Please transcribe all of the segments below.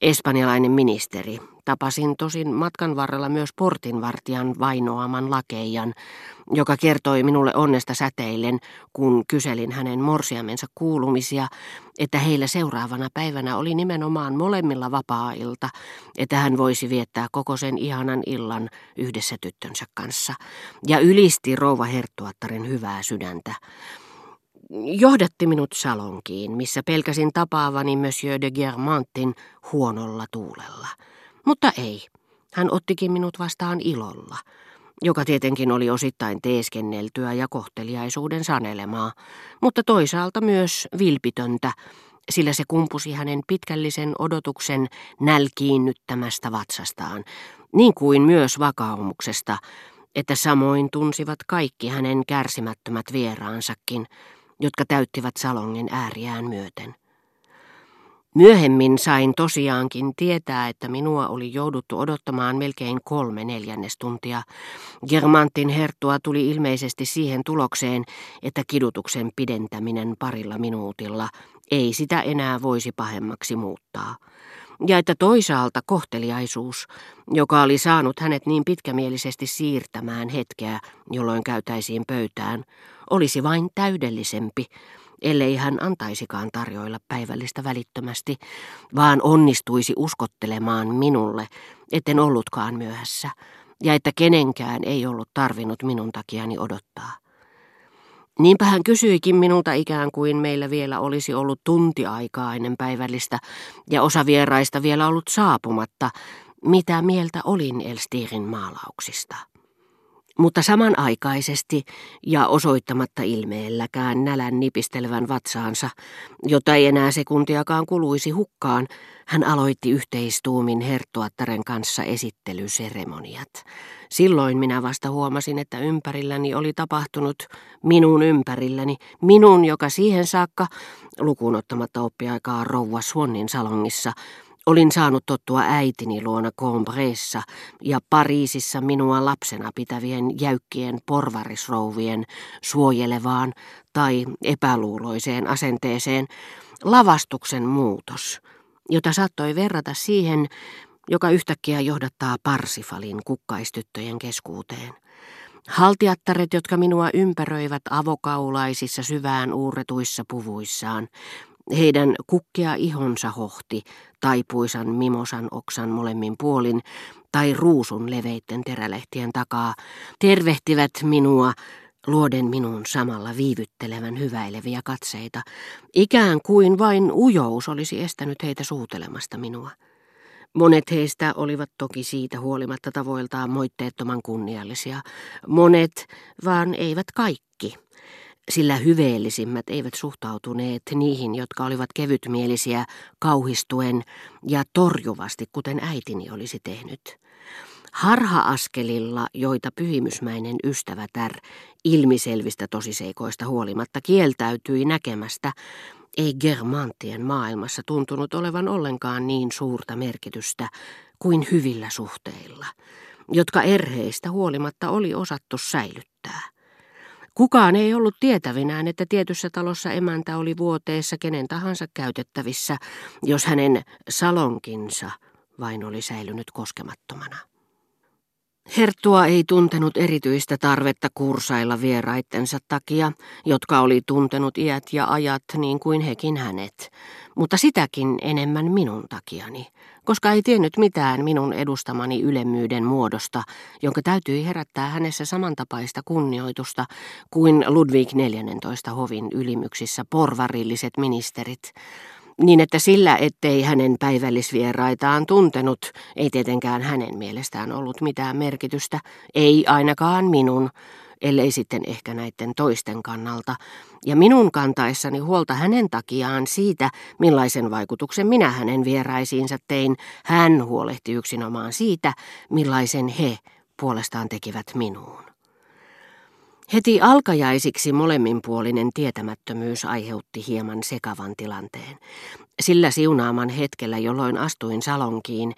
Espanjalainen ministeri. Tapasin tosin matkan varrella myös portinvartijan vainoaman lakeijan, joka kertoi minulle onnesta säteillen, kun kyselin hänen morsiamensa kuulumisia, että heillä seuraavana päivänä oli nimenomaan molemmilla vapaa-ilta, että hän voisi viettää koko sen ihanan illan yhdessä tyttönsä kanssa, ja ylisti rouva herttuattaren hyvää sydäntä. Johdatti minut salonkiin, missä pelkäsin tapaavani Monsieur de Guermantesin huonolla tuulella. Mutta ei, hän ottikin minut vastaan ilolla, joka tietenkin oli osittain teeskenneltyä ja kohteliaisuuden sanelemaa, mutta toisaalta myös vilpitöntä, sillä se kumpusi hänen pitkällisen odotuksen nälkiinnyttämästä vatsastaan, niin kuin myös vakaumuksesta, että samoin tunsivat kaikki hänen kärsimättömät vieraansakin, jotka täyttivät salongin ääriään myöten. Myöhemmin sain tosiaankin tietää, että minua oli jouduttu odottamaan melkein 3/4 tuntia. Guermantesin herttua tuli ilmeisesti siihen tulokseen, että kidutuksen pidentäminen 2 minuutilla ei sitä enää voisi pahemmaksi muuttaa. Ja että toisaalta kohteliaisuus, joka oli saanut hänet niin pitkämielisesti siirtämään hetkeä, jolloin käytäisiin pöytään, olisi vain täydellisempi, ellei hän antaisikaan tarjoilla päivällistä välittömästi, vaan onnistuisi uskottelemaan minulle, etten ollutkaan myöhässä, ja että kenenkään ei ollut tarvinnut minun takiani odottaa. Niinpä hän kysyikin minulta ikään kuin meillä vielä olisi ollut tunti aikaa ennen päivällistä ja osa vieraista vielä ollut saapumatta, mitä mieltä olin Elstirin maalauksista. Mutta samanaikaisesti ja osoittamatta ilmeelläkään nälän nipistelevän vatsaansa, jota ei enää sekuntiakaan kuluisi hukkaan, hän aloitti yhteistuumin herttuattaren kanssa esittelyseremoniat. Silloin minä vasta huomasin, että ympärilläni oli tapahtunut minun ympärilläni, joka siihen saakka, lukuun ottamatta oppiaikaa rouva Suonnin salongissa, olin saanut tottua äitini luona Combressa ja Pariisissa minua lapsena pitävien jäykkien porvarisrouvien suojelevaan tai epäluuloiseen asenteeseen lavastuksen muutos, jota saattoi verrata siihen, joka yhtäkkiä johdattaa Parsifalin kukkaistyttöjen keskuuteen. Haltiattaret, jotka minua ympäröivät avokaulaisissa syvään uurretuissa puvuissaan, heidän kukkea ihonsa hohti, taipuisan mimosan oksan molemmin puolin tai ruusun leveitten terälehtien takaa, tervehtivät minua, luoden minun samalla viivyttelevän hyväileviä katseita, ikään kuin vain ujous olisi estänyt heitä suutelemasta minua. Monet heistä olivat toki siitä huolimatta tavoiltaan moitteettoman kunniallisia, monet vaan eivät kaikki. Sillä hyveellisimmät eivät suhtautuneet niihin, jotka olivat kevytmielisiä, kauhistuen ja torjuvasti, kuten äitini olisi tehnyt. Harha-askelilla, joita pyhimysmäinen ystävätär ilmiselvistä tosiseikoista huolimatta kieltäytyi näkemästä, ei Guermantesien maailmassa tuntunut olevan ollenkaan niin suurta merkitystä kuin hyvillä suhteilla, jotka erheistä huolimatta oli osattu säilyttää. Kukaan ei ollut tietävinään, että tietyssä talossa emäntä oli vuoteessa kenen tahansa käytettävissä, jos hänen salonkinsa vain oli säilynyt koskemattomana. Herttua ei tuntenut erityistä tarvetta kursailla vieraittensa takia, jotka oli tuntenut iät ja ajat niin kuin hekin hänet, mutta sitäkin enemmän minun takiani, koska ei tiennyt mitään minun edustamani ylemmyyden muodosta, jonka täytyi herättää hänessä samantapaista kunnioitusta kuin Ludwig 14 hovin ylimyksissä porvarilliset ministerit, niin että sillä, ettei hänen päivällisvieraitaan tuntenut, ei tietenkään hänen mielestään ollut mitään merkitystä, ei ainakaan minun, ellei sitten ehkä näiden toisten kannalta, ja minun kantaessani huolta hänen takiaan siitä, millaisen vaikutuksen minä hänen vieraisiinsa tein, hän huolehti yksinomaan siitä, millaisen he puolestaan tekivät minuun. Heti alkajaisiksi molemminpuolinen tietämättömyys aiheutti hieman sekavan tilanteen. Sillä siunaaman hetkellä, jolloin astuin salonkiin,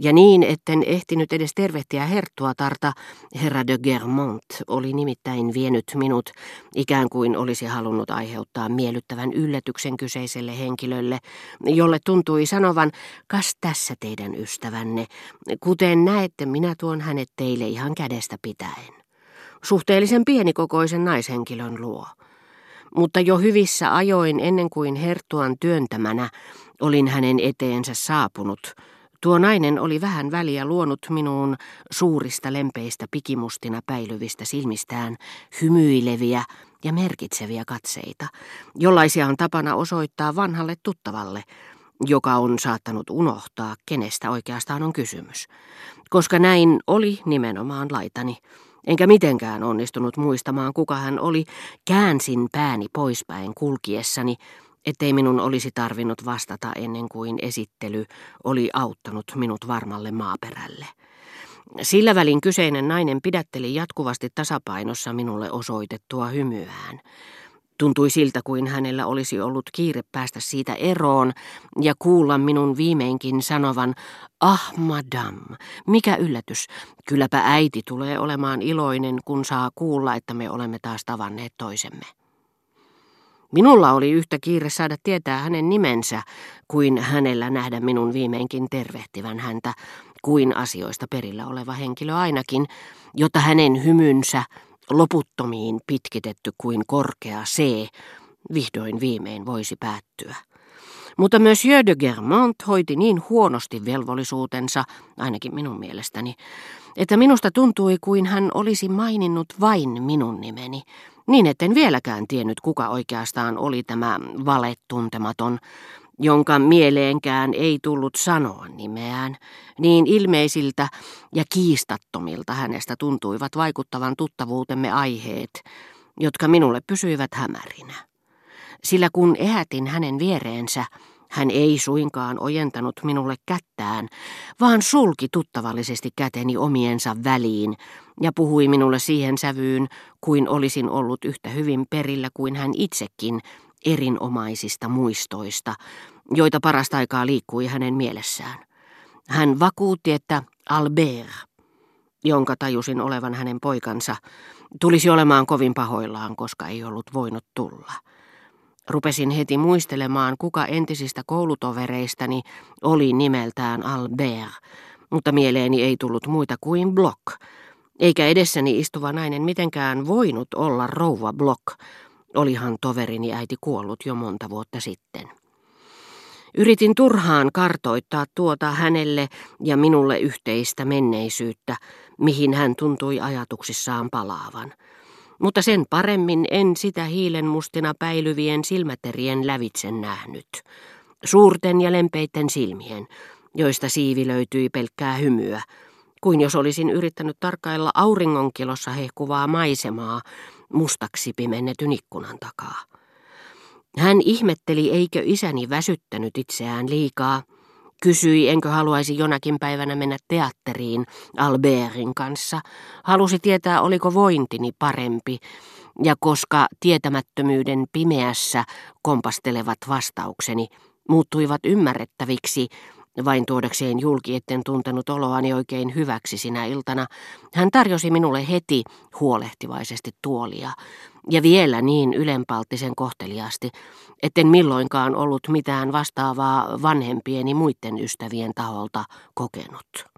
ja niin, etten ehtinyt edes tervehtiä herttuatarta, herra de Guermantes oli nimittäin vienyt minut, ikään kuin olisi halunnut aiheuttaa miellyttävän yllätyksen kyseiselle henkilölle, jolle tuntui sanovan, kas tässä teidän ystävänne, kuten näette, minä tuon hänet teille ihan kädestä pitäen. Suhteellisen pienikokoisen naishenkilön luo. Mutta jo hyvissä ajoin ennen kuin herttuan työntämänä olin hänen eteensä saapunut, tuo nainen oli vähän väliä luonut minuun suurista lempeistä pikimustina päilyvistä silmistään hymyileviä ja merkitseviä katseita, jollaisia on tapana osoittaa vanhalle tuttavalle, joka on saattanut unohtaa, kenestä oikeastaan on kysymys, koska näin oli nimenomaan laitani. Enkä mitenkään onnistunut muistamaan, kuka hän oli, käänsin pääni poispäin kulkiessani, ettei minun olisi tarvinnut vastata ennen kuin esittely oli auttanut minut varmalle maaperälle. Sillä välin kyseinen nainen pidätteli jatkuvasti tasapainossa minulle osoitettua hymyään. Tuntui siltä, kuin hänellä olisi ollut kiire päästä siitä eroon ja kuulla minun viimeinkin sanovan, ah madame, mikä yllätys, kylläpä äiti tulee olemaan iloinen, kun saa kuulla, että me olemme taas tavanneet toisemme. Minulla oli yhtä kiire saada tietää hänen nimensä, kuin hänellä nähdä minun viimeinkin tervehtivän häntä, kuin asioista perillä oleva henkilö ainakin, jotta hänen hymynsä, loputtomiin pitkitetty kuin korkea C, vihdoin viimein voisi päättyä. Mutta Monsieur de Guermantes hoiti niin huonosti velvollisuutensa, ainakin minun mielestäni, että minusta tuntui kuin hän olisi maininnut vain minun nimeni, niin etten vieläkään tiennyt kuka oikeastaan oli tämä valetuntematon, jonka mieleenkään ei tullut sanoa nimeään, niin ilmeisiltä ja kiistattomilta hänestä tuntuivat vaikuttavan tuttavuutemme aiheet, jotka minulle pysyivät hämärinä. Sillä kun ehätin hänen viereensä, hän ei suinkaan ojentanut minulle kättään, vaan sulki tuttavallisesti käteni omiensa väliin ja puhui minulle siihen sävyyn, kuin olisin ollut yhtä hyvin perillä kuin hän itsekin, erinomaisista muistoista, joita parasta aikaa liikkui hänen mielessään. Hän vakuutti, että Albert, jonka tajusin olevan hänen poikansa, tulisi olemaan kovin pahoillaan, koska ei ollut voinut tulla. Rupesin heti muistelemaan, kuka entisistä koulutovereistani oli nimeltään Albert, mutta mieleeni ei tullut muita kuin Block, eikä edessäni istuva nainen mitenkään voinut olla rouva Block. Olihan toverini äiti kuollut jo monta vuotta sitten. Yritin turhaan kartoittaa tuota hänelle ja minulle yhteistä menneisyyttä, mihin hän tuntui ajatuksissaan palaavan. Mutta sen paremmin en sitä hiilenmustina päilyvien silmäterien lävitse nähnyt. Suurten ja lempeitten silmien, joista siivi löytyi pelkkää hymyä, kuin jos olisin yrittänyt tarkkailla auringonkilossa hehkuvaa maisemaa mustaksi pimennetyn ikkunan takaa. Hän ihmetteli, eikö isäni väsyttänyt itseään liikaa. Kysyi, enkö haluaisi jonakin päivänä mennä teatteriin Albertin kanssa. Halusi tietää, oliko vointini parempi. Ja koska tietämättömyyden pimeässä kompastelevat vastaukseni muuttuivat ymmärrettäviksi, vain tuodakseen julki, etten tuntenut oloani oikein hyväksi sinä iltana, hän tarjosi minulle heti huolehtivaisesti tuolia, ja vielä niin ylenpalttisen kohteliaasti, etten milloinkaan ollut mitään vastaavaa vanhempieni muiden ystävien taholta kokenut.